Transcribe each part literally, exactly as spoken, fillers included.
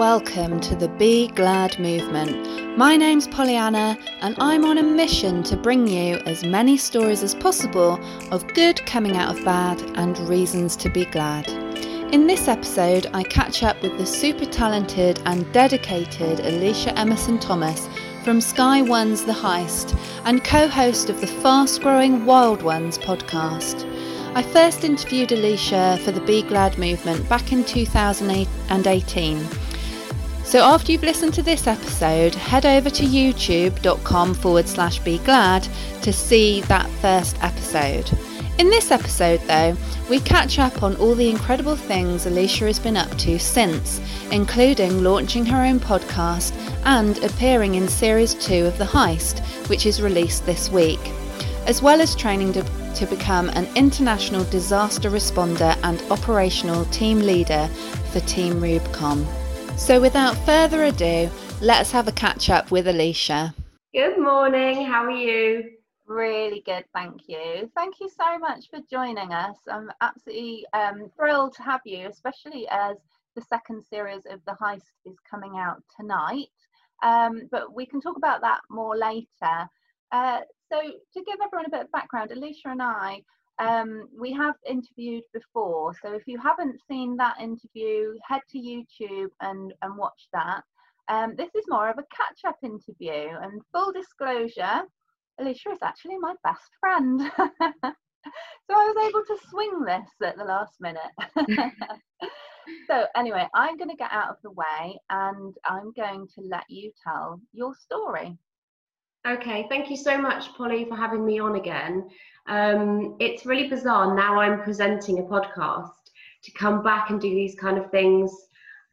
welcome to the Be Glad Movement. My name's Pollyanna and I'm on a mission to bring you as many stories as possible of good coming out of bad and reasons to be glad. In this episode, I catch up with the super talented and dedicated Alecia Emerson Thomas from Sky One's The Heist and co-host of the fast-growing Wild Ones podcast. I first interviewed Alecia for the Be Glad movement back in two thousand eighteen. So after you've listened to this episode, head over to youtube.com forward slash Be Glad to see that first episode. In this episode though, we catch up on all the incredible things Alecia has been up to since, including launching her own podcast and appearing in series two of The Heist, which is released this week, as well as training to, to become an international disaster responder and operational team leader for Team Rubicon. So without further ado, let's have a catch up with Alecia. Good morning, how are you? Really good, thank you. Thank you so much for joining us. I'm absolutely um, thrilled to have you, especially as the second series of The Heist is coming out tonight. Um, but we can talk about that more later. Uh, so to give everyone a bit of background, Alecia and I, um, we have interviewed before. So if you haven't seen that interview, head to YouTube and, and watch that. Um, this is more of a catch-up interview, and full disclosure, Alecia is actually my best friend. So I was able to swing this at the last minute. So anyway, I'm going to get out of the way and I'm going to let you tell your story. Okay, thank you so much, Polly, for having me on again. Um, it's really bizarre now I'm presenting a podcast to come back and do these kind of things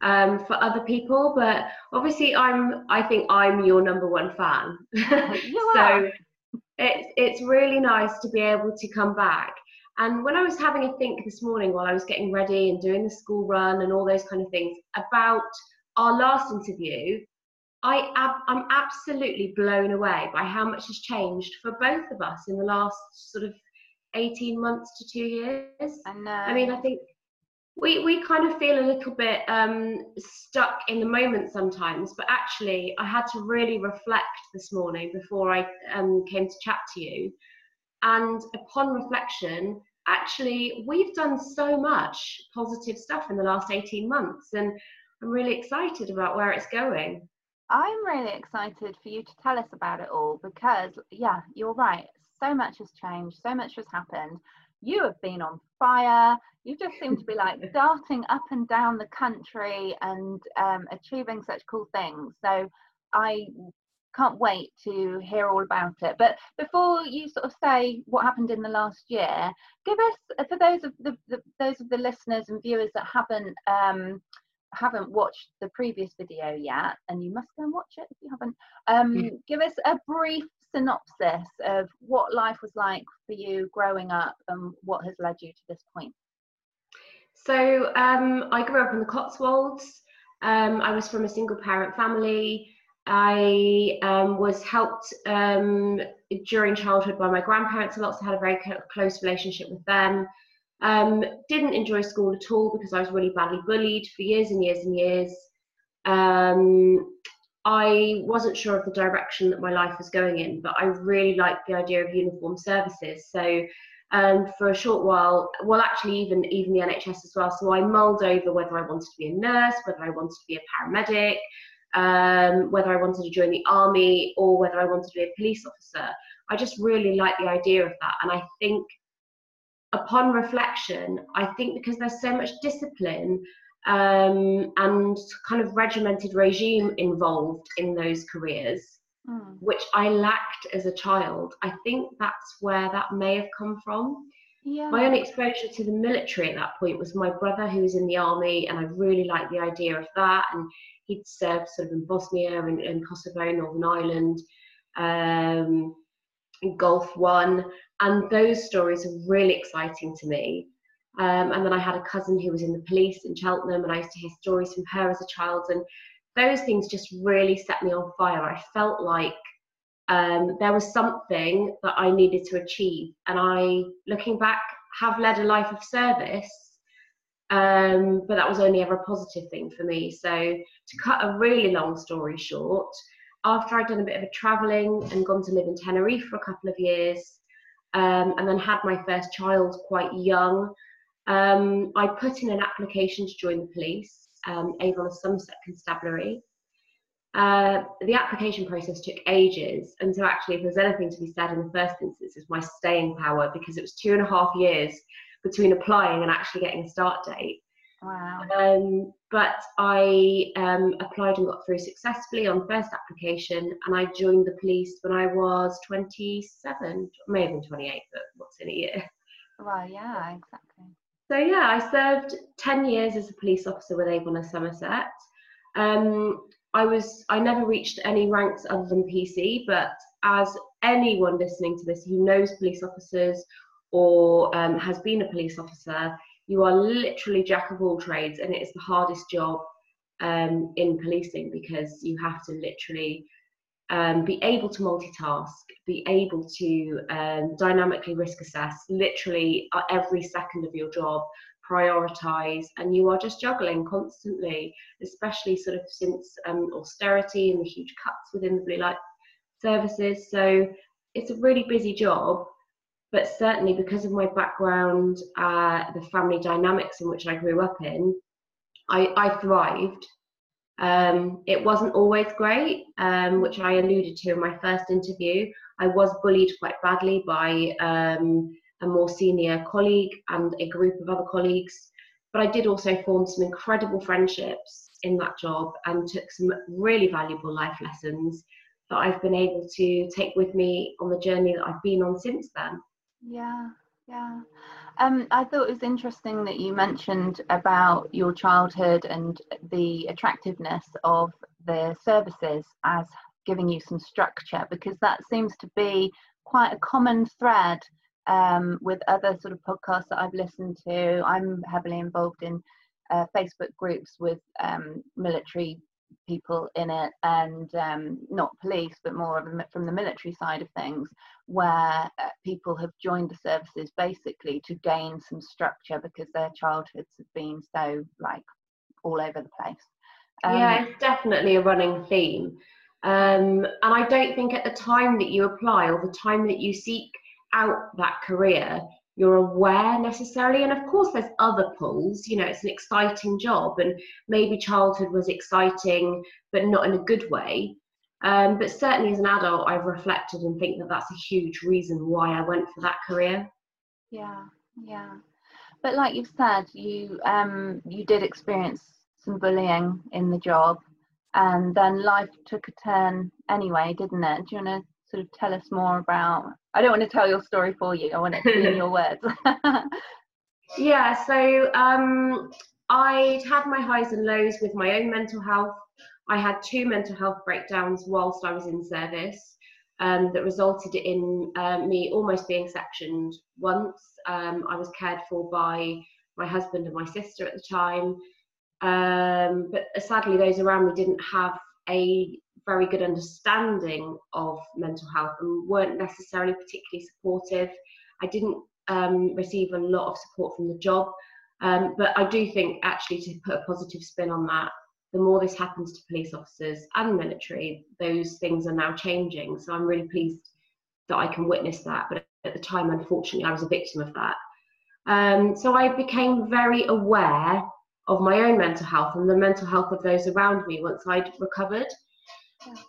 um for other people, but obviously I'm I think I'm your number one fan. You are. So it's it's really nice to be able to come back. And when I was having a think this morning while I was getting ready and doing the school run and all those kind of things about our last interview, I ab- I'm absolutely blown away by how much has changed for both of us in the last sort of eighteen months to two years. I know. I mean, I think We we kind of feel a little bit um, stuck in the moment sometimes, but actually I had to really reflect this morning before I um, came to chat to you. And upon reflection, actually, we've done so much positive stuff in the last eighteen months, and I'm really excited about where it's going. I'm really excited for you to tell us about it all because, yeah, you're right. So much has changed. So much has happened. You have been on fire. You just seem to be like darting up and down the country and um, achieving such cool things. So I can't wait to hear all about it. But before you sort of say what happened in the last year, give us, for those of the, the those of the listeners and viewers that haven't um, haven't watched the previous video yet, and you must go and watch it if you haven't, um, give us a brief synopsis of what life was like for you growing up and what has led you to this point. So um, I grew up in the Cotswolds. Um, I was from a single parent family. I um, was helped um, during childhood by my grandparents a lot, so I had a very co- close relationship with them. Um, didn't enjoy school at all because I was really badly bullied for years and years and years. Um, I wasn't sure of the direction that my life was going in, but I really liked the idea of uniformed services. So um, for a short while, well, actually even, even the N H S as well. So I mulled over whether I wanted to be a nurse, whether I wanted to be a paramedic, um, whether I wanted to join the army, or whether I wanted to be a police officer. I just really liked the idea of that. And I think upon reflection, I think because there's so much discipline um and kind of regimented regime involved in those careers, mm. which I lacked as a child, I think that's where that may have come from. Yeah. My only exposure to the military at that point was my brother, who was in the army, and I really liked the idea of that, and he'd served sort of in Bosnia and, and Kosovo, Northern Ireland, um Gulf One, and those stories are really exciting to me. Um, and then I had a cousin who was in the police in Cheltenham, and I used to hear stories from her as a child, and those things just really set me on fire. I felt like um, there was something that I needed to achieve, and I, looking back, have led a life of service, Um, but that was only ever a positive thing for me. So to cut a really long story short, after I'd done a bit of a travelling and gone to live in Tenerife for a couple of years, um, and then had my first child quite young, um, I put in an application to join the police, um, Avon and Somerset Constabulary. Uh, the application process took ages, and so actually if there's anything to be said in the first instance is my staying power, because it was two and a half years between applying and actually getting a start date. Wow. Um, but I um, applied and got through successfully on first application, and I joined the police when I was twenty-seven, maybe twenty-eight, but what's in a year? Well, yeah, exactly. So yeah, I served ten years as a police officer with Avon and Somerset. Um, I was, I never reached any ranks other than P C, but as anyone listening to this who knows police officers or um, has been a police officer, you are literally jack of all trades, and it is the hardest job um, in policing, because you have to literally um, be able to multitask, be able to um, dynamically risk assess, literally every second of your job, prioritise, and you are just juggling constantly, especially sort of since um, austerity and the huge cuts within the blue light services. So it's a really busy job, but certainly because of my background, uh, the family dynamics in which I grew up in, I, I thrived. Um, it wasn't always great, um, which I alluded to in my first interview. I was bullied quite badly by um, a more senior colleague and a group of other colleagues, but I did also form some incredible friendships in that job and took some really valuable life lessons that I've been able to take with me on the journey that I've been on since then. Yeah, yeah. Um, I thought it was interesting that you mentioned about your childhood and the attractiveness of the services as giving you some structure, because that seems to be quite a common thread Um, with other sort of podcasts that I've listened to. I'm heavily involved in uh, Facebook groups with um, military people in it, and um, not police, but more of them from the military side of things, where uh, people have joined the services basically to gain some structure because their childhoods have been so like all over the place. Um, yeah, it's definitely a running theme. Um, and I don't think at the time that you apply or the time that you seek out that career you're aware necessarily, and of course there's other pulls, you know, it's an exciting job and maybe childhood was exciting but not in a good way, um, but certainly as an adult I've reflected and think that that's a huge reason why I went for that career. Yeah, yeah. But like you've said, you um you did experience some bullying in the job, and then life took a turn anyway, didn't it? Do you want to sort of tell us more about, I don't want to tell your story for you, I want it to be in your words. Yeah, so um, I'd had my highs and lows with my own mental health. I had two mental health breakdowns whilst I was in service um, that resulted in uh, me almost being sectioned once. Um, I was cared for by my husband and my sister at the time, um, but sadly those around me didn't have a very good understanding of mental health and weren't necessarily particularly supportive. I didn't um, receive a lot of support from the job, um, but I do think actually, to put a positive spin on that, the more this happens to police officers and military, those things are now changing. So I'm really pleased that I can witness that, but at the time unfortunately I was a victim of that. Um, so I became very aware of my own mental health and the mental health of those around me once I'd recovered.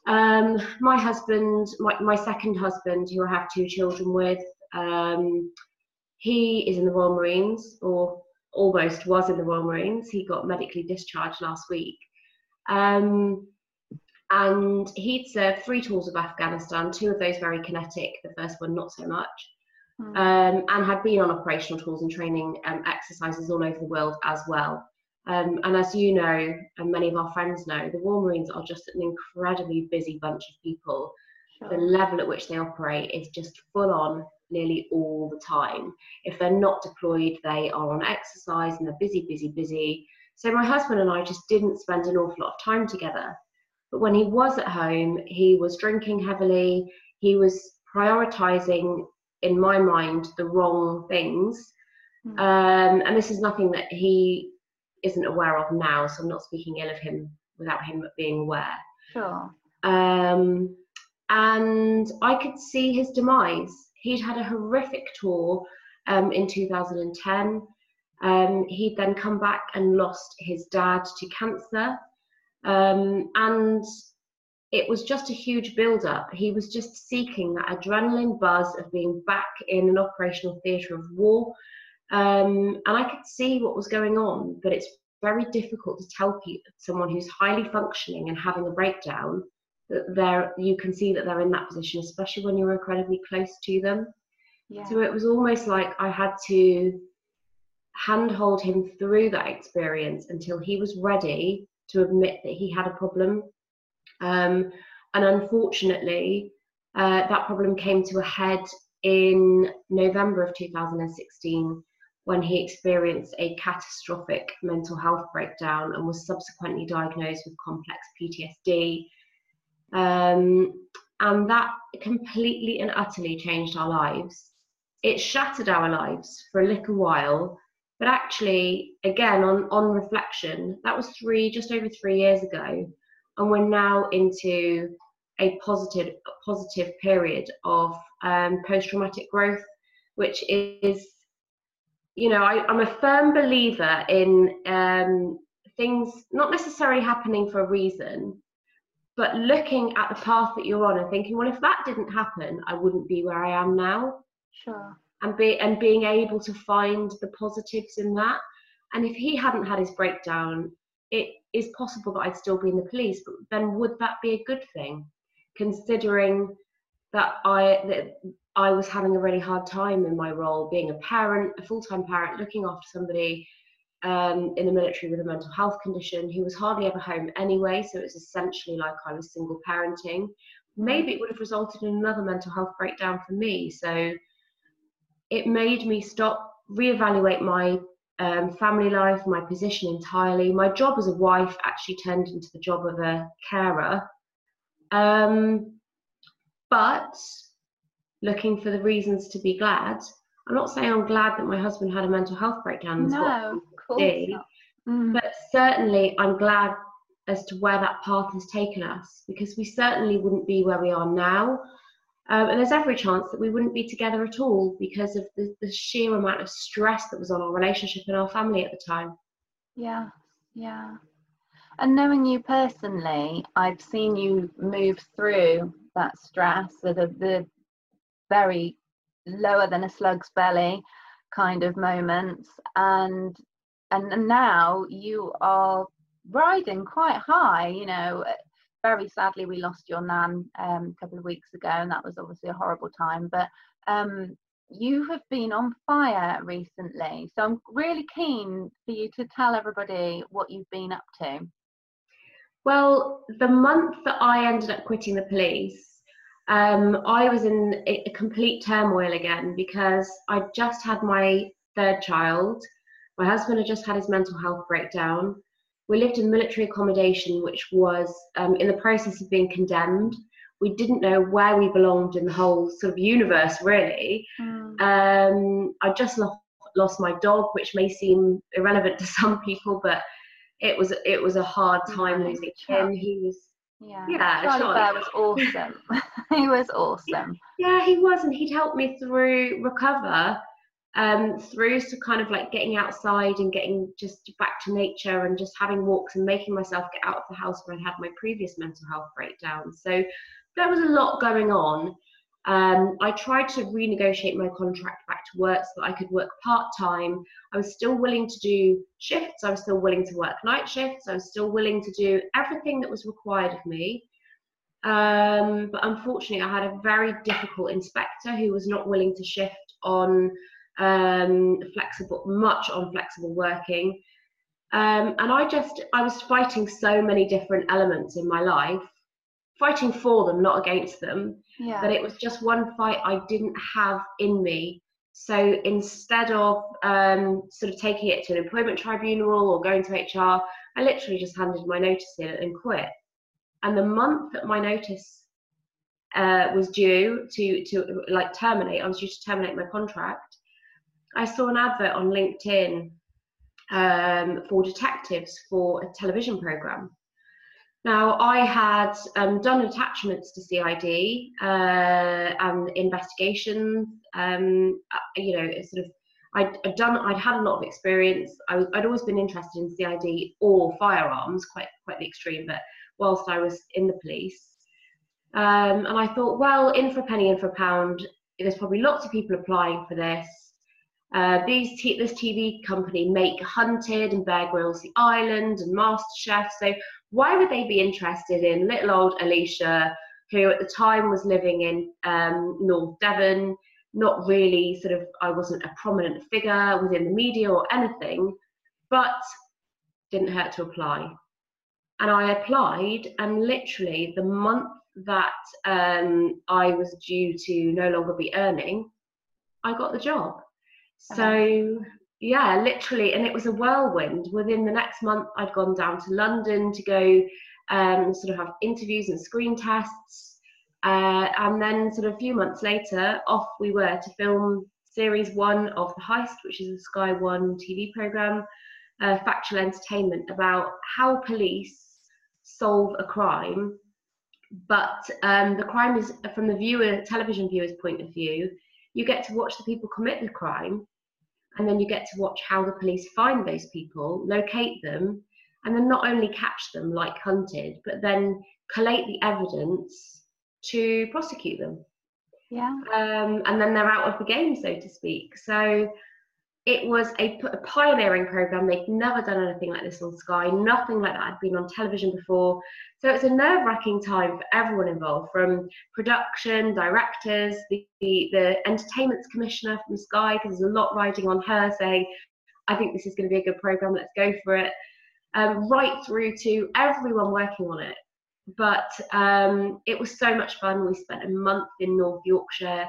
Um, my husband, my, my second husband, who I have two children with, um, he is in the Royal Marines, or almost was in the Royal Marines. He got medically discharged last week. Um, and he'd served three tours of Afghanistan, two of those very kinetic, the first one not so much, mm. um, and had been on operational tours and training um, exercises all over the world as well. Um, and as you know, and many of our friends know, the Royal Marines are just an incredibly busy bunch of people. Sure. The level at which they operate is just full on nearly all the time. If they're not deployed, they are on exercise and they're busy, busy, busy. So my husband and I just didn't spend an awful lot of time together. But when he was at home, he was drinking heavily. He was prioritising, in my mind, the wrong things. Mm. Um, and this is nothing that he isn't aware of now, so I'm not speaking ill of him without him being aware. Sure. Um, and I could see his demise. He'd had a horrific tour um, in two thousand ten. Um, he'd then come back and lost his dad to cancer. Um, and it was just a huge build-up. He was just seeking that adrenaline buzz of being back in an operational theatre of war. Um, and I could see what was going on, but it's very difficult to tell people, someone who's highly functioning and having a breakdown, that they're, you can see that they're in that position, especially when you're incredibly close to them. Yeah. So it was almost like I had to handhold him through that experience until he was ready to admit that he had a problem. Um, and unfortunately, uh, that problem came to a head in November of two thousand sixteen, when he experienced a catastrophic mental health breakdown and was subsequently diagnosed with complex P T S D. Um, and that completely and utterly changed our lives. It shattered our lives for a little while, but actually, again, on, on reflection, that was three, just over three years ago. And we're now into a positive, positive period of um, post-traumatic growth, which is, you know, I, I'm a firm believer in um, things not necessarily happening for a reason, but looking at the path that you're on and thinking, well, if that didn't happen, I wouldn't be where I am now. Sure. And be and being able to find the positives in that. And if he hadn't had his breakdown, it is possible that I'd still be in the police, but then would that be a good thing, considering that I that I was having a really hard time in my role, being a parent, a full-time parent, looking after somebody um, in the military with a mental health condition who was hardly ever home anyway, so it was essentially like I was single parenting. Maybe it would have resulted in another mental health breakdown for me, so it made me stop, reevaluate my Um, family life, my position entirely. My job as a wife actually turned into the job of a carer. Um, but looking for the reasons to be glad. I'm not saying I'm glad that my husband had a mental health breakdown. No, of course not. Mm. But certainly I'm glad as to where that path has taken us, because we certainly wouldn't be where we are now. Um, and there's every chance that we wouldn't be together at all because of the, the sheer amount of stress that was on our relationship and our family at the time. Yeah, yeah. And knowing you personally, I've seen you move through that stress, so the, the very lower than a slug's belly kind of moments. And, and now you are riding quite high, you know. Very sadly, we lost your nan um, a couple of weeks ago, and that was obviously a horrible time. But um, you have been on fire recently, so I'm really keen for you to tell everybody what you've been up to. Well, the month that I ended up quitting the police, um, I was in a complete turmoil again because I just had my third child. My husband had just had his mental health breakdown. We lived in military accommodation, which was um, in the process of being condemned. We didn't know where we belonged in the whole sort of universe, really. Mm. Um, I just lo- lost my dog, which may seem irrelevant to some people, but it was it was a hard time mm-hmm. losing him. He was, yeah, yeah Charlie Bear was awesome. He was awesome. Yeah, he was, and he'd helped me through recover. Um, through to kind of like getting outside and getting just back to nature and just having walks and making myself get out of the house where I had my previous mental health breakdown. So there was a lot going on. Um, I tried to renegotiate my contract back to work so that I could work part-time. I was still willing to do shifts. I was still willing to work night shifts. I was still willing to do everything that was required of me. Um, but unfortunately, I had a very difficult inspector who was not willing to shift on Um, flexible, much on flexible working. Um, and I just, I was fighting so many different elements in my life, fighting for them, not against them. Yeah. But it was just one fight I didn't have in me. So instead of um, sort of taking it to an employment tribunal or going to H R, I literally just handed my notice in and quit. And the month that my notice uh, was due to, to like terminate, I was due to terminate my contract, I saw an advert on LinkedIn um, for detectives for a television programme. Now, I had um, done attachments to C I D uh, and investigations. Um, you know, sort of, I'd, I'd done, I'd had a lot of experience. I was, I'd always been interested in C I D or firearms, quite quite the extreme. But whilst I was in the police, um, and I thought, well, in for a penny, in for a pound. There's probably lots of people applying for this. Uh, these t- this T V company, Make Hunted and Bear Grylls the Island and Masterchef. So why would they be interested in little old Alecia, who at the time was living in um, North Devon, not really sort of, I wasn't a prominent figure within the media or anything, but didn't hurt to apply. And I applied, and literally the month that um, I was due to no longer be earning, I got the job. So yeah, literally, and it was a whirlwind. Within the next month, I'd gone down to London to go um, sort of have interviews and screen tests. Uh, and then sort of a few months later, off we were to film series one of The Heist, which is a Sky One T V programme, uh, factual entertainment about how police solve a crime. But um, the crime is, from the viewer, television viewer's point of view, you get to watch the people commit the crime, and then you get to watch how the police find those people, locate them, and then not only catch them like Hunted, but then collate the evidence to prosecute them. Yeah. Um, and then they're out of the game, so to speak. So it was a, a pioneering programme. They'd never done anything like this on Sky. Nothing like that had been on television before. So it was a nerve-wracking time for everyone involved, from production, directors, the, the, the entertainments commissioner from Sky, because there's a lot riding on her, saying, I think this is going to be a good programme, let's go for it, um, right through to everyone working on it. But um, it was so much fun. We spent a month in North Yorkshire,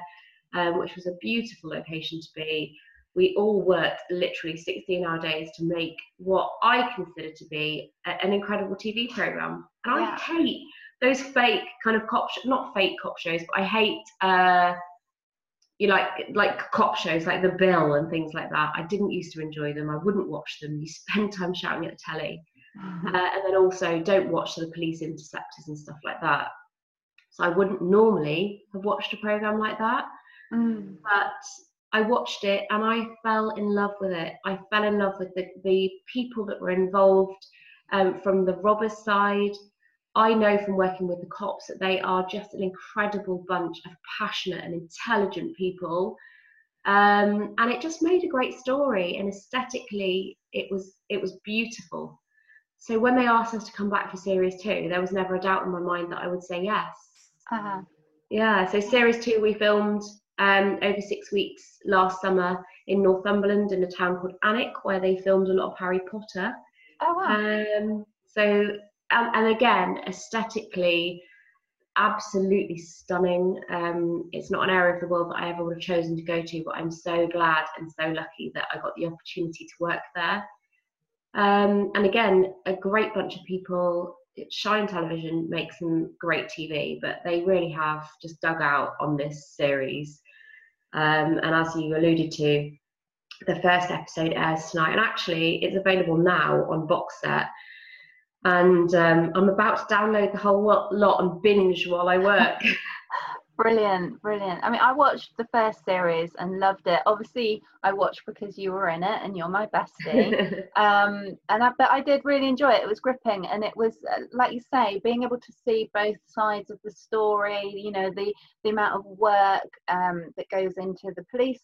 um, which was a beautiful location to be. We all worked literally sixteen-hour days to make what I consider to be a, an incredible T V programme. And yeah. I hate those fake kind of cop, sh- not fake cop shows, but I hate, uh, you know, like, like cop shows, like The Bill and things like that. I didn't used to enjoy them. I wouldn't watch them. You spend time shouting at the telly. Mm-hmm. Uh, and then also don't watch the police interceptors and stuff like that. So I wouldn't normally have watched a programme like that. Mm. But I watched it and I fell in love with it. I fell in love with the, the people that were involved um, from the robber's side. I know from working with the cops that they are just an incredible bunch of passionate and intelligent people. Um, and it just made a great story, and aesthetically it was it was beautiful. So when they asked us to come back for series two, there was never a doubt in my mind that I would say yes. Uh-huh. Yeah, so series two we filmed Um, over six weeks last summer in Northumberland in a town called Annick, where they filmed a lot of Harry Potter. Oh, wow. Um, so, um, and again, aesthetically, absolutely stunning. Um, it's not an area of the world that I ever would have chosen to go to, but I'm so glad and so lucky that I got the opportunity to work there. Um, and again, a great bunch of people. Shine Television makes some great T V, but they really have just dug out on this series. Um, and as you alluded to, the first episode airs tonight, and actually it's available now on box set, and um, I'm about to download the whole lot and binge while I work. Brilliant, brilliant. I mean, I watched the first series and loved it. Obviously, I watched because you were in it and you're my bestie. um, and I, but I did really enjoy it. It was gripping, and it was, uh, like you say, being able to see both sides of the story, you know, the, the amount of work um, that goes into the police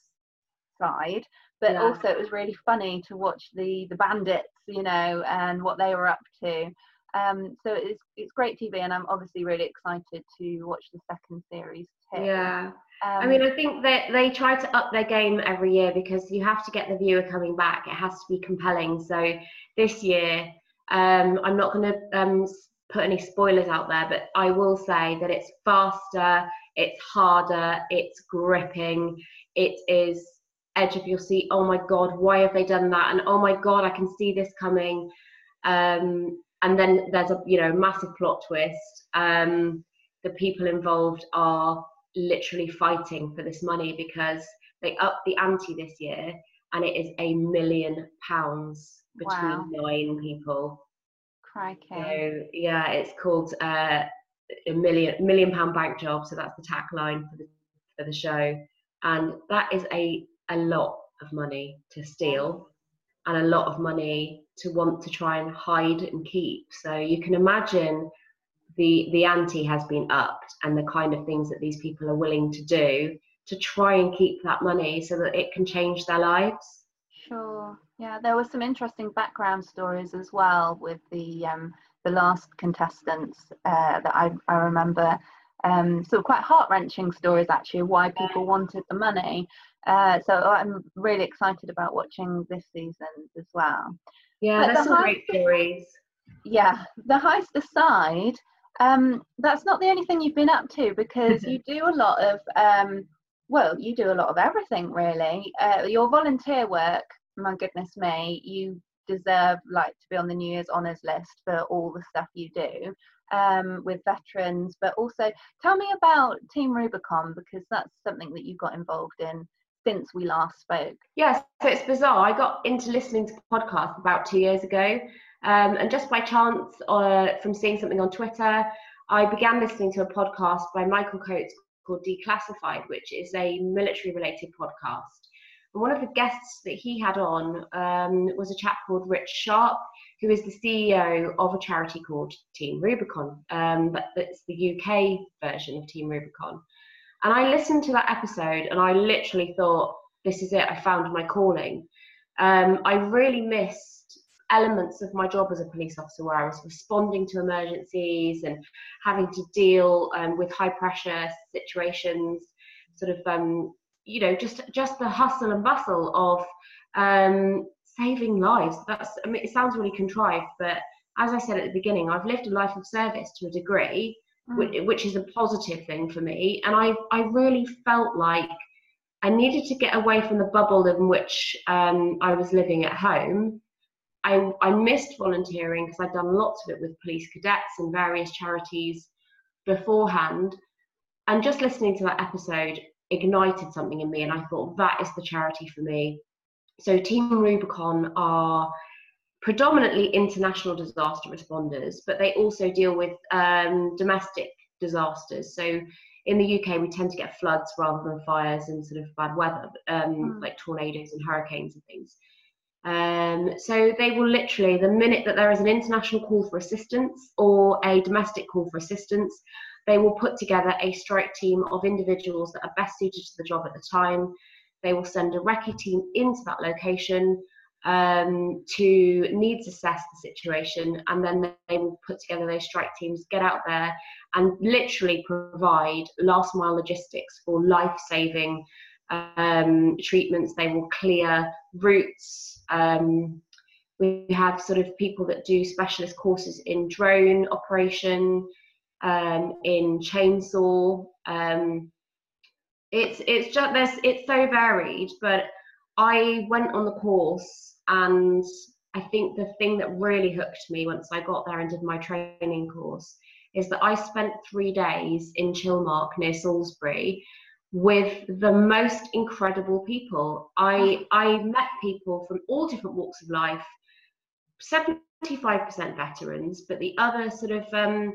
side, but yeah. Also it was really funny to watch the, the bandits, you know, and what they were up to. Um, so it's it's great T V, and I'm obviously really excited to watch the second series too. Yeah, um, I mean, I think that they try to up their game every year because you have to get the viewer coming back. It has to be compelling. So this year, um, I'm not going to um, put any spoilers out there, but I will say that it's faster, it's harder, it's gripping, it is edge of your seat. Oh my God, why have they done that? And oh my God, I can see this coming. Um, And then there's a, you know, massive plot twist. Um, the people involved are literally fighting for this money because they upped the ante this year and it is a million pounds between wow. nine people. Crikey. So yeah, it's called uh, a million million pound bank job. So that's the tagline for the for the show, and that is a a lot of money to steal, and a lot of money to want to try and hide and keep. So you can imagine the the ante has been upped, and the kind of things that these people are willing to do to try and keep that money so that it can change their lives. Sure. Yeah, there were some interesting background stories as well with the um, the last contestants uh, that I, I remember. Um, so quite heart-wrenching stories actually, why people wanted the money. Uh, so I'm really excited about watching this season as well. Yeah, that's some great stories. Yeah, the heist aside, um, that's not the only thing you've been up to, because you do a lot of, um, well, you do a lot of everything really. Uh, your volunteer work, my goodness me, you deserve like to be on the New Year's Honours list for all the stuff you do um, with veterans. But also, tell me about Team Rubicon, because that's something that you got involved in since we last spoke. Yes, so it's bizarre. I got into listening to podcasts about two years ago, um, and just by chance, uh, from seeing something on Twitter, I began listening to a podcast by Michael Coates called Declassified, which is a military-related podcast. And one of the guests that he had on um, was a chap called Rich Sharp, who is the C E O of a charity called Team Rubicon. Um, but that's the U K version of Team Rubicon. And I listened to that episode and I literally thought, this is it, I found my calling. Um, I really missed elements of my job as a police officer where I was responding to emergencies and having to deal um, with high pressure situations, sort of, um, you know, just just the hustle and bustle of um, saving lives. That's, I mean, it sounds really contrived, but as I said at the beginning, I've lived a life of service to a degree, which is a positive thing for me, and I, I really felt like I needed to get away from the bubble in which um, I was living at home. I, I missed volunteering because I'd done lots of it with police cadets and various charities beforehand, and just listening to that episode ignited something in me, and I thought, that is the charity for me. So Team Rubicon are predominantly international disaster responders, but they also deal with um, domestic disasters. So in the U K, we tend to get floods rather than fires and sort of bad weather, um, mm. like tornadoes and hurricanes and things. Um, so they will literally, the minute that there is an international call for assistance or a domestic call for assistance, they will put together a strike team of individuals that are best suited to the job at the time. They will send a recce team into that location um to needs assess the situation, and then they will put together those strike teams, get out there and literally provide last mile logistics for life-saving um treatments. They will clear routes. Um we have sort of people that do specialist courses in drone operation, um in chainsaw. um it's it's just there's it's so varied. But I went on the course, and I think the thing that really hooked me once I got there and did my training course is that I spent three days in Chilmark near Salisbury with the most incredible people. I I met people from all different walks of life, seventy-five percent veterans, but the other sort of, um,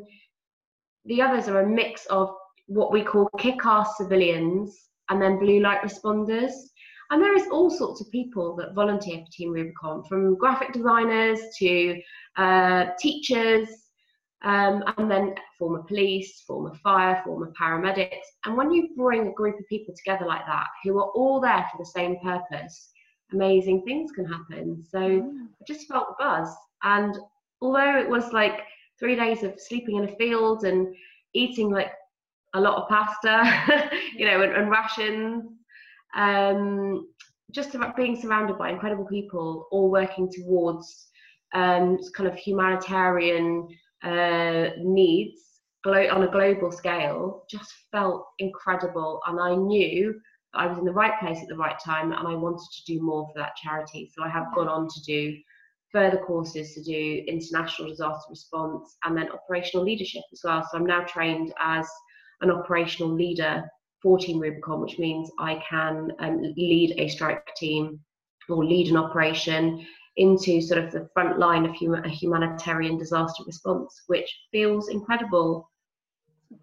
the others are a mix of what we call kick-ass civilians and then blue light responders. And there is all sorts of people that volunteer for Team Rubicon, from graphic designers to uh, teachers, um, and then former police, former fire, former paramedics. And when you bring a group of people together like that, who are all there for the same purpose, amazing things can happen. So mm. I just felt the buzz. And although it was like three days of sleeping in a field and eating like a lot of pasta, you know, and, and rations, um just about being surrounded by incredible people all working towards um kind of humanitarian uh needs glo- on a global scale, just felt incredible. And I knew that I was in the right place at the right time, and I wanted to do more for that charity. So I have gone on to do further courses to do international disaster response and then operational leadership as well. So I'm now trained as an operational leader for Team Rubicon, which means I can um, lead a strike team or lead an operation into sort of the front line of hum- a humanitarian disaster response, which feels incredible.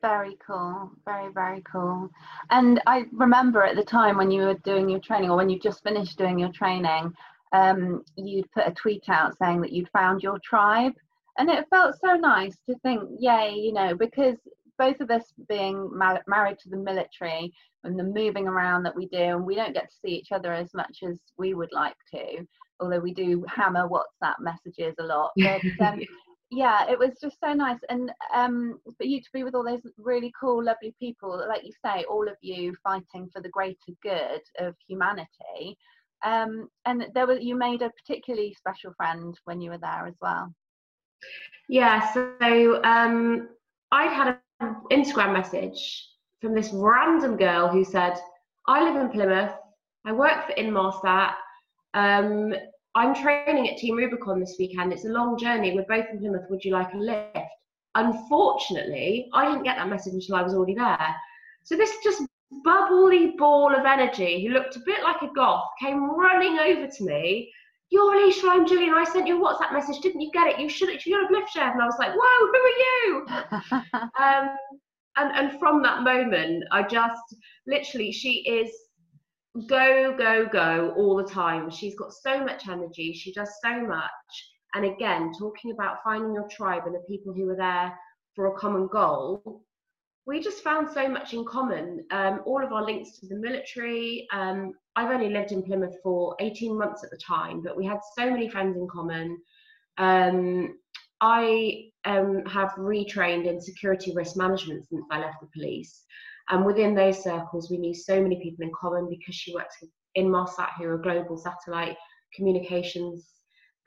Very cool, very, very cool. And I remember at the time when you were doing your training, or when you just finished doing your training, um, you'd put a tweet out saying that you'd found your tribe. And it felt so nice to think, yay, you know, because both of us being ma- married to the military and the moving around that we do, and we don't get to see each other as much as we would like to, although we do hammer WhatsApp messages a lot. But, um, yeah, it was just so nice. And um, for you to be with all those really cool, lovely people, like you say, all of you fighting for the greater good of humanity. Um, and there was, you made a particularly special friend when you were there as well. Yeah, so um, I had an Instagram message from this random girl who said, I live in Plymouth, I work for Inmarsat, um, I'm training at Team Rubicon this weekend, it's a long journey, we're both in Plymouth, would you like a lift? Unfortunately, I didn't get that message until I was already there. So this just bubbly ball of energy who looked a bit like a goth came running over to me. You're Alecia, I'm Julian, I sent you a WhatsApp message, didn't you get it? You should, you have lift shared. And I was like, whoa, who are you? um, and, and from that moment, I just, literally, she is go, go, go all the time. She's got so much energy, she does so much. And again, talking about finding your tribe and the people who are there for a common goal, we just found so much in common. Um, all of our links to the military. Um, I've only lived in Plymouth for eighteen months at the time, but we had so many friends in common. Um, I um, have retrained in security risk management since I left the police. And within those circles, we knew so many people in common because she works in Inmarsat, who are a global satellite communications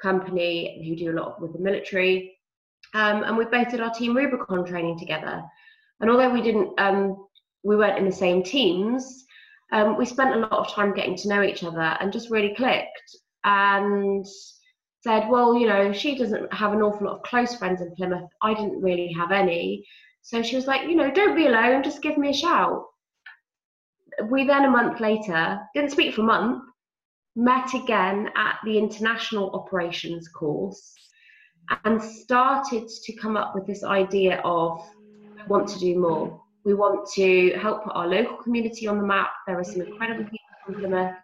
company who do a lot with the military. Um, and we both did our Team Rubicon training together. And although we didn't, um, we weren't in the same teams, um, we spent a lot of time getting to know each other and just really clicked and said, well, you know, she doesn't have an awful lot of close friends in Plymouth. I didn't really have any. So she was like, you know, don't be alone, just give me a shout. We then, a month later, didn't speak for a month, met again at the International Operations course and started to come up with this idea of, want to do more. We want to help put our local community on the map. There are some incredible people from Plymouth.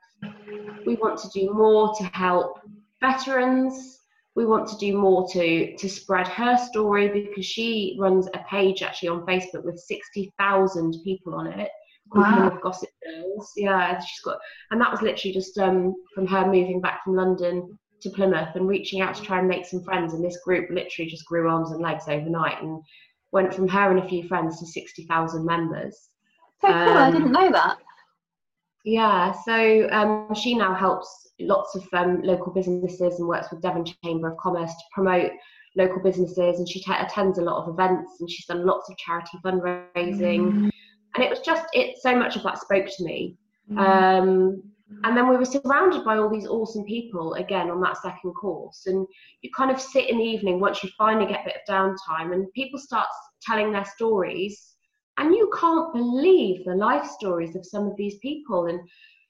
We want to do more to help veterans. We want to do more to, to spread her story because she runs a page actually on Facebook with sixty thousand people on it called wow. Plymouth Gossip Girls. Yeah, she's got, and that was literally just um, from her moving back from London to Plymouth and reaching out to try and make some friends. And this group literally just grew arms and legs overnight and went from her and a few friends to sixty thousand members. So um, cool, I didn't know that. Yeah, so um, she now helps lots of um, local businesses and works with Devon Chamber of Commerce to promote local businesses, and she t- attends a lot of events, and she's done lots of charity fundraising. Mm. And it was just, it so much of that spoke to me. Mm. Um, and then we were surrounded by all these awesome people again on that second course, and you kind of sit in the evening once you finally get a bit of downtime and people start telling their stories and you can't believe the life stories of some of these people and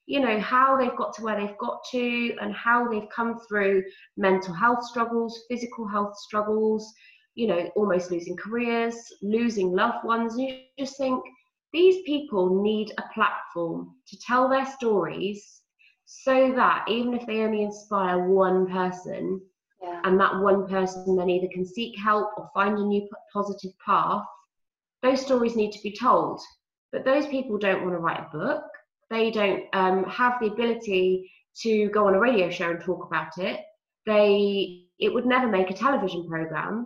you know how they've got to where they've got to and how they've come through mental health struggles, physical health struggles, you know, almost losing careers, losing loved ones, and you just think, these people need a platform to tell their stories so that even if they only inspire one person, yeah. and that one person then either can seek help or find a new positive path, those stories need to be told. But those people don't want to write a book. They don't um, have the ability to go on a radio show and talk about it. They, it would never make a television programme.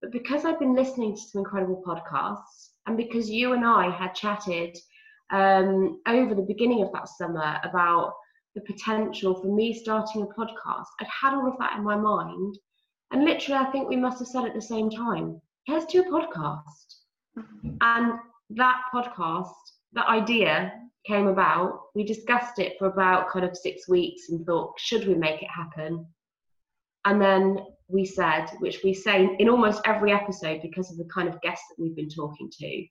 But because I've been listening to some incredible podcasts, and because you and I had chatted um, over the beginning of that summer about the potential for me starting a podcast, I'd had all of that in my mind. And literally, I think we must have said at the same time, let's do a podcast. Mm-hmm. And that podcast, that idea came about. We discussed it for about kind of six weeks and thought, should we make it happen? And then we said, which we say in almost every episode because of the kind of guests that we've been talking to,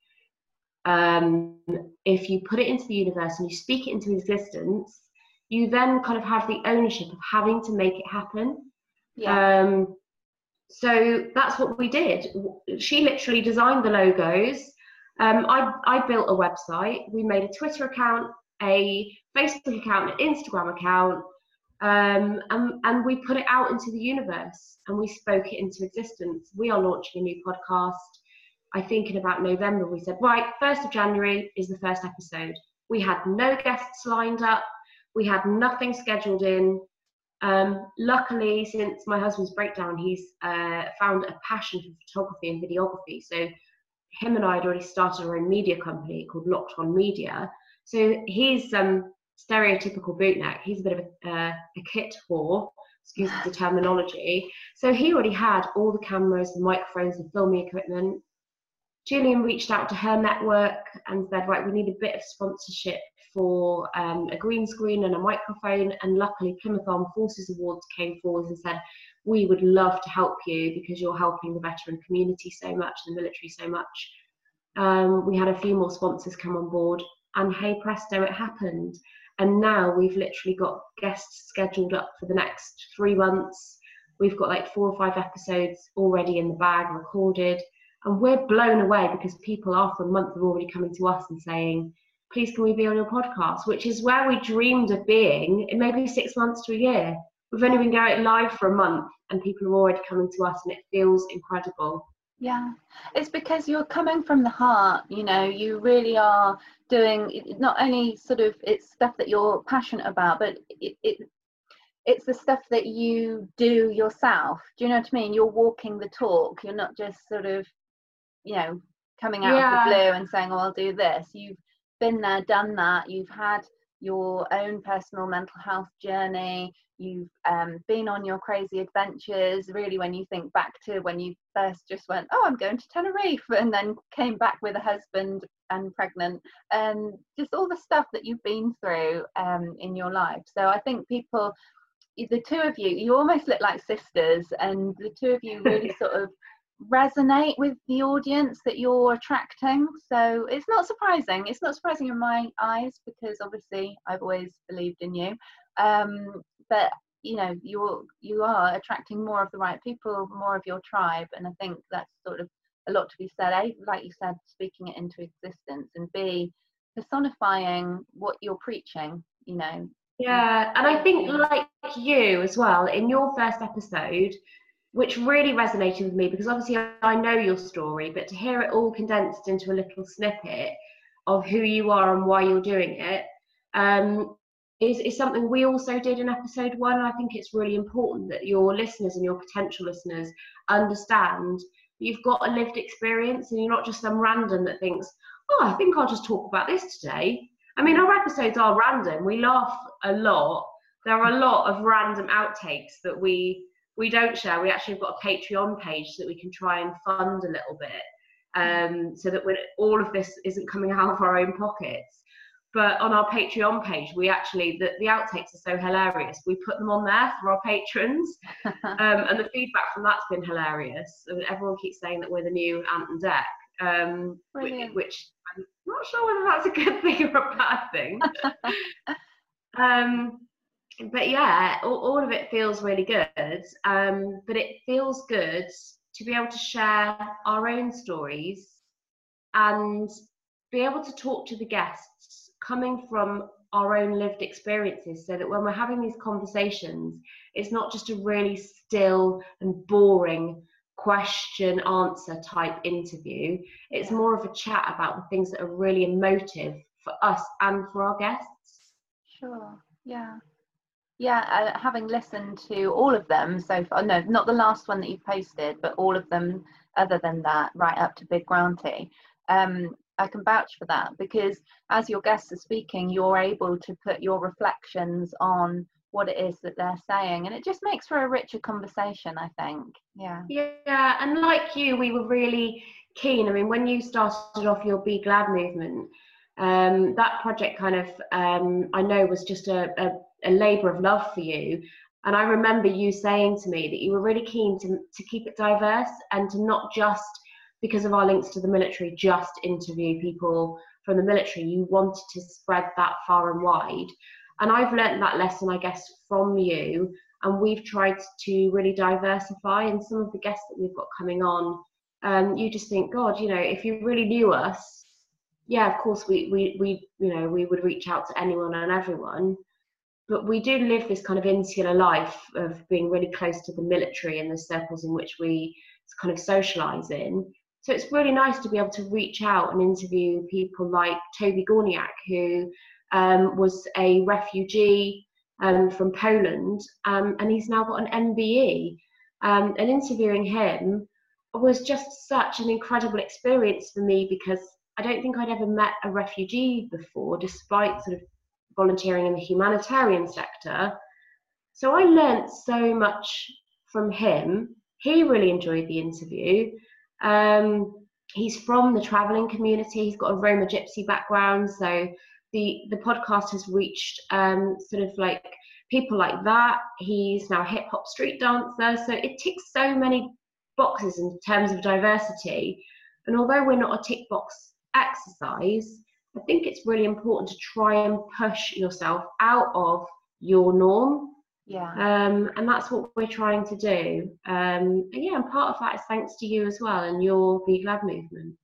um, if you put it into the universe and you speak it into existence, you then kind of have the ownership of having to make it happen. Yeah. Um, so that's what we did. She literally designed the logos. Um, I, I built a website. We made a Twitter account, a Facebook account, an Instagram account, um, and, and we put it out into the universe and we spoke it into existence. We are launching a new podcast. I think in about November, we said, right, first of January is the first episode. We had no guests lined up. We had nothing scheduled in. Um, luckily, since my husband's breakdown, he's uh, found a passion for photography and videography. So him and I had already started our own media company called Locked On Media. So he's um, stereotypical bootneck. He's a bit of a, uh, a kit whore, excuse the terminology. So he already had all the cameras, the microphones, the filming equipment. Julian reached out to her network and said, right, we need a bit of sponsorship for um, a green screen and a microphone. And luckily, Plymouth Armed Forces Awards came forward and said, we would love to help you because you're helping the veteran community so much, the military so much. Um, we had a few more sponsors come on board and hey presto, it happened. And now we've literally got guests scheduled up for the next three months. We've got like four or five episodes already in the bag recorded. And we're blown away because people after a month are already coming to us and saying, please can we be on your podcast? Which is where we dreamed of being in maybe six months to a year. We've only been going live for a month and people are already coming to us and it feels incredible. Yeah, it's because you're coming from the heart, you know, you really are doing not only sort of it's stuff that you're passionate about, but it, it it's the stuff that you do yourself. Do you know what I mean? You're walking the talk. You're not just sort of, you know, coming out yeah. of the blue and saying, oh, I'll do this. You've been there, done that. You've had your own personal mental health journey. You've um, been on your crazy adventures. Really, when you think back to when you first just went, oh, I'm going to Tenerife, and then came back with a husband and pregnant, and just all the stuff that you've been through um, in your life. So I think people, the two of you, you almost look like sisters, and the two of you really sort of resonate with the audience that you're attracting. So it's not surprising it's not surprising in my eyes, because obviously I've always believed in you, um but you know, you're you are attracting more of the right people, more of your tribe, and I think that's sort of a lot to be said. A, like you said, speaking it into existence, and B, personifying what you're preaching, you know. Yeah, and I think like you as well in your first episode, which really resonated with me, because obviously I know your story, but to hear it all condensed into a little snippet of who you are and why you're doing it, um, is, is something we also did in episode one. And I think it's really important that your listeners and your potential listeners understand you've got a lived experience and you're not just some random that thinks, oh, I think I'll just talk about this today. I mean, our episodes are random. We laugh a lot. There are a lot of random outtakes that we... we don't share. We actually have got a Patreon page that we can try and fund a little bit, um, so that when all of this isn't coming out of our own pockets. But on our Patreon page, we actually, the, the outtakes are so hilarious. We put them on there for our patrons, um, and the feedback from that's been hilarious. I mean, everyone keeps saying that we're the new Ant and Dec, um, which, which I'm not sure whether that's a good thing or a bad thing. um, But yeah, all, all of it feels really good, um, but it feels good to be able to share our own stories and be able to talk to the guests coming from our own lived experiences, so that when we're having these conversations, it's not just a really still and boring question answer type interview. It's more of a chat about the things that are really emotive for us and for our guests. Sure, yeah. Yeah, uh, having listened to all of them so far, no, not the last one that you posted, but all of them other than that, right up to Big Granty, um, I can vouch for that, because as your guests are speaking, you're able to put your reflections on what it is that they're saying, and it just makes for a richer conversation, I think. Yeah. Yeah, and like you, we were really keen. I mean, when you started off your Be Glad movement, um, that project kind of, um, I know, was just a... a a labour of love for you, and I remember you saying to me that you were really keen to, to keep it diverse and to not just, because of our links to the military, just interview people from the military. You wanted to spread that far and wide, And I've learnt that lesson, I guess, from you. And we've tried to really diversify. And some of the guests that we've got coming on, um, you just think, God, you know, if you really knew us, yeah, of course, we, we, we, you know, we would reach out to anyone and everyone. But we do live this kind of insular life of being really close to the military and the circles in which we kind of socialise in. So it's really nice to be able to reach out and interview people like Toby Gorniak, who um, was a refugee um, from Poland, um, and he's now got an M B E. Um, and interviewing him was just such an incredible experience for me, because I don't think I'd ever met a refugee before, despite sort of volunteering in the humanitarian sector. So I learnt so much from him. He really enjoyed the interview. Um, he's from the travelling community. He's got a Roma Gypsy background. So the, the podcast has reached um, sort of like people like that. He's now a hip hop street dancer. So it ticks so many boxes in terms of diversity. And although we're not a tick box exercise, I think it's really important to try and push yourself out of your norm. Yeah. Um, and that's what we're trying to do. Um, and yeah, and part of that is thanks to you as well and your Be Glad movement.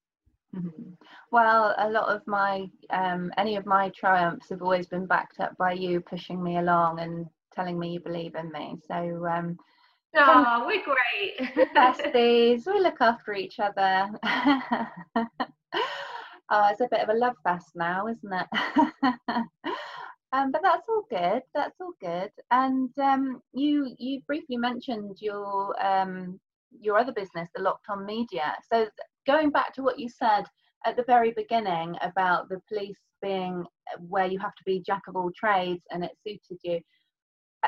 Mm-hmm. Well, a lot of my, um, any of my triumphs have always been backed up by you pushing me along and telling me you believe in me. So, um, oh, we're great. We're besties. We look after each other. Oh, it's a bit of a love fest now, isn't it? um, but that's all good. That's all good. And um, you you briefly mentioned your um, your other business, the Locked On Media. So going back to what you said at the very beginning about the police being where you have to be jack of all trades, and it suited you.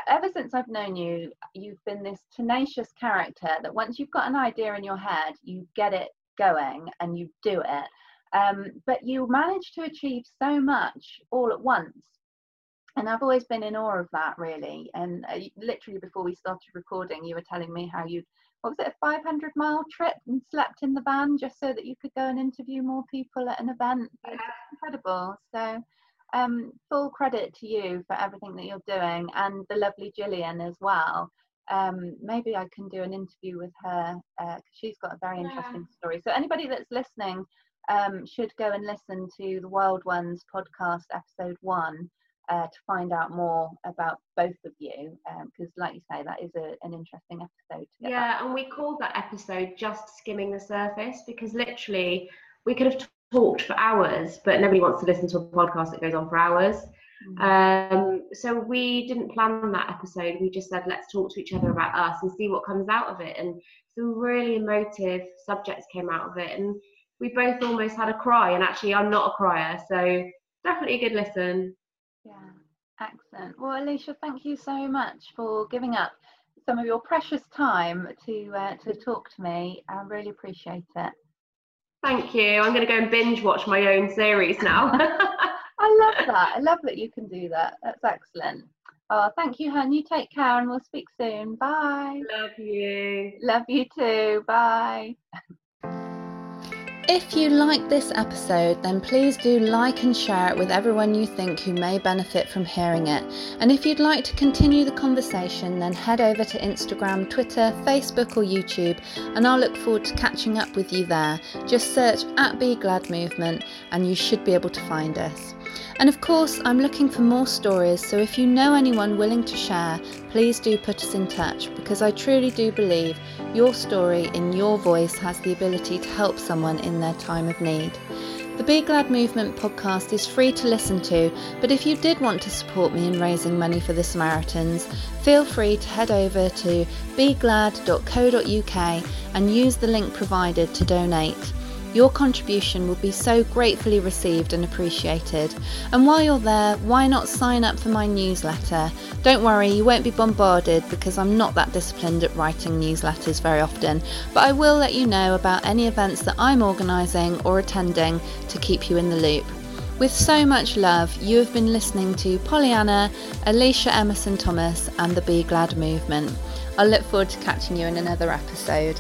Ever since I've known you, you've been this tenacious character that once you've got an idea in your head, you get it going and you do it. Um, but you managed to achieve so much all at once, and I've always been in awe of that, really. And uh, literally before we started recording, you were telling me how you, what was it, a five hundred mile trip and slept in the van just so that you could go and interview more people at an event. Yeah. It's incredible. So um, full credit to you for everything that you're doing, and the lovely Julian as well. Um, maybe I can do an interview with her because uh, she's got a very yeah. interesting story. So anybody that's listening Um, should go and listen to the Wild Ones podcast, episode one, uh, to find out more about both of you, because um, like you say, that is a, an interesting episode to get yeah back. And we called that episode just skimming the surface, because literally we could have t- talked for hours, but nobody wants to listen to a podcast that goes on for hours. Mm-hmm. um, so we didn't plan that episode. We just said, let's talk to each other about us and see what comes out of it, and some really emotive subjects came out of it, and we both almost had a cry. And actually, I'm not a crier, so definitely a good listen. Yeah, excellent. Well, Alecia, thank you so much for giving up some of your precious time to uh, to talk to me. I really appreciate it. Thank you. I'm going to go and binge watch my own series now. I love that. I love that you can do that. That's excellent. Oh, thank you, hun. You take care, and we'll speak soon. Bye. Love you. Love you too. Bye. If you like this episode, then please do like and share it with everyone you think who may benefit from hearing it. And if you'd like to continue the conversation, then head over to Instagram, Twitter, Facebook or YouTube, and I'll look forward to catching up with you there. Just search at Be Glad Movement and you should be able to find us. And of course, I'm looking for more stories, so if you know anyone willing to share, please do put us in touch, because I truly do believe your story in your voice has the ability to help someone in their time of need. The Be Glad Movement podcast is free to listen to, but if you did want to support me in raising money for the Samaritans, feel free to head over to be glad dot co dot uk and use the link provided to donate. Your contribution will be so gratefully received and appreciated. And while you're there, why not sign up for my newsletter? Don't worry, you won't be bombarded, because I'm not that disciplined at writing newsletters very often, but I will let you know about any events that I'm organising or attending to keep you in the loop. With so much love, you have been listening to Pollyanna, Alecia Emerson Thomas and the Be Glad Movement. I'll look forward to catching you in another episode.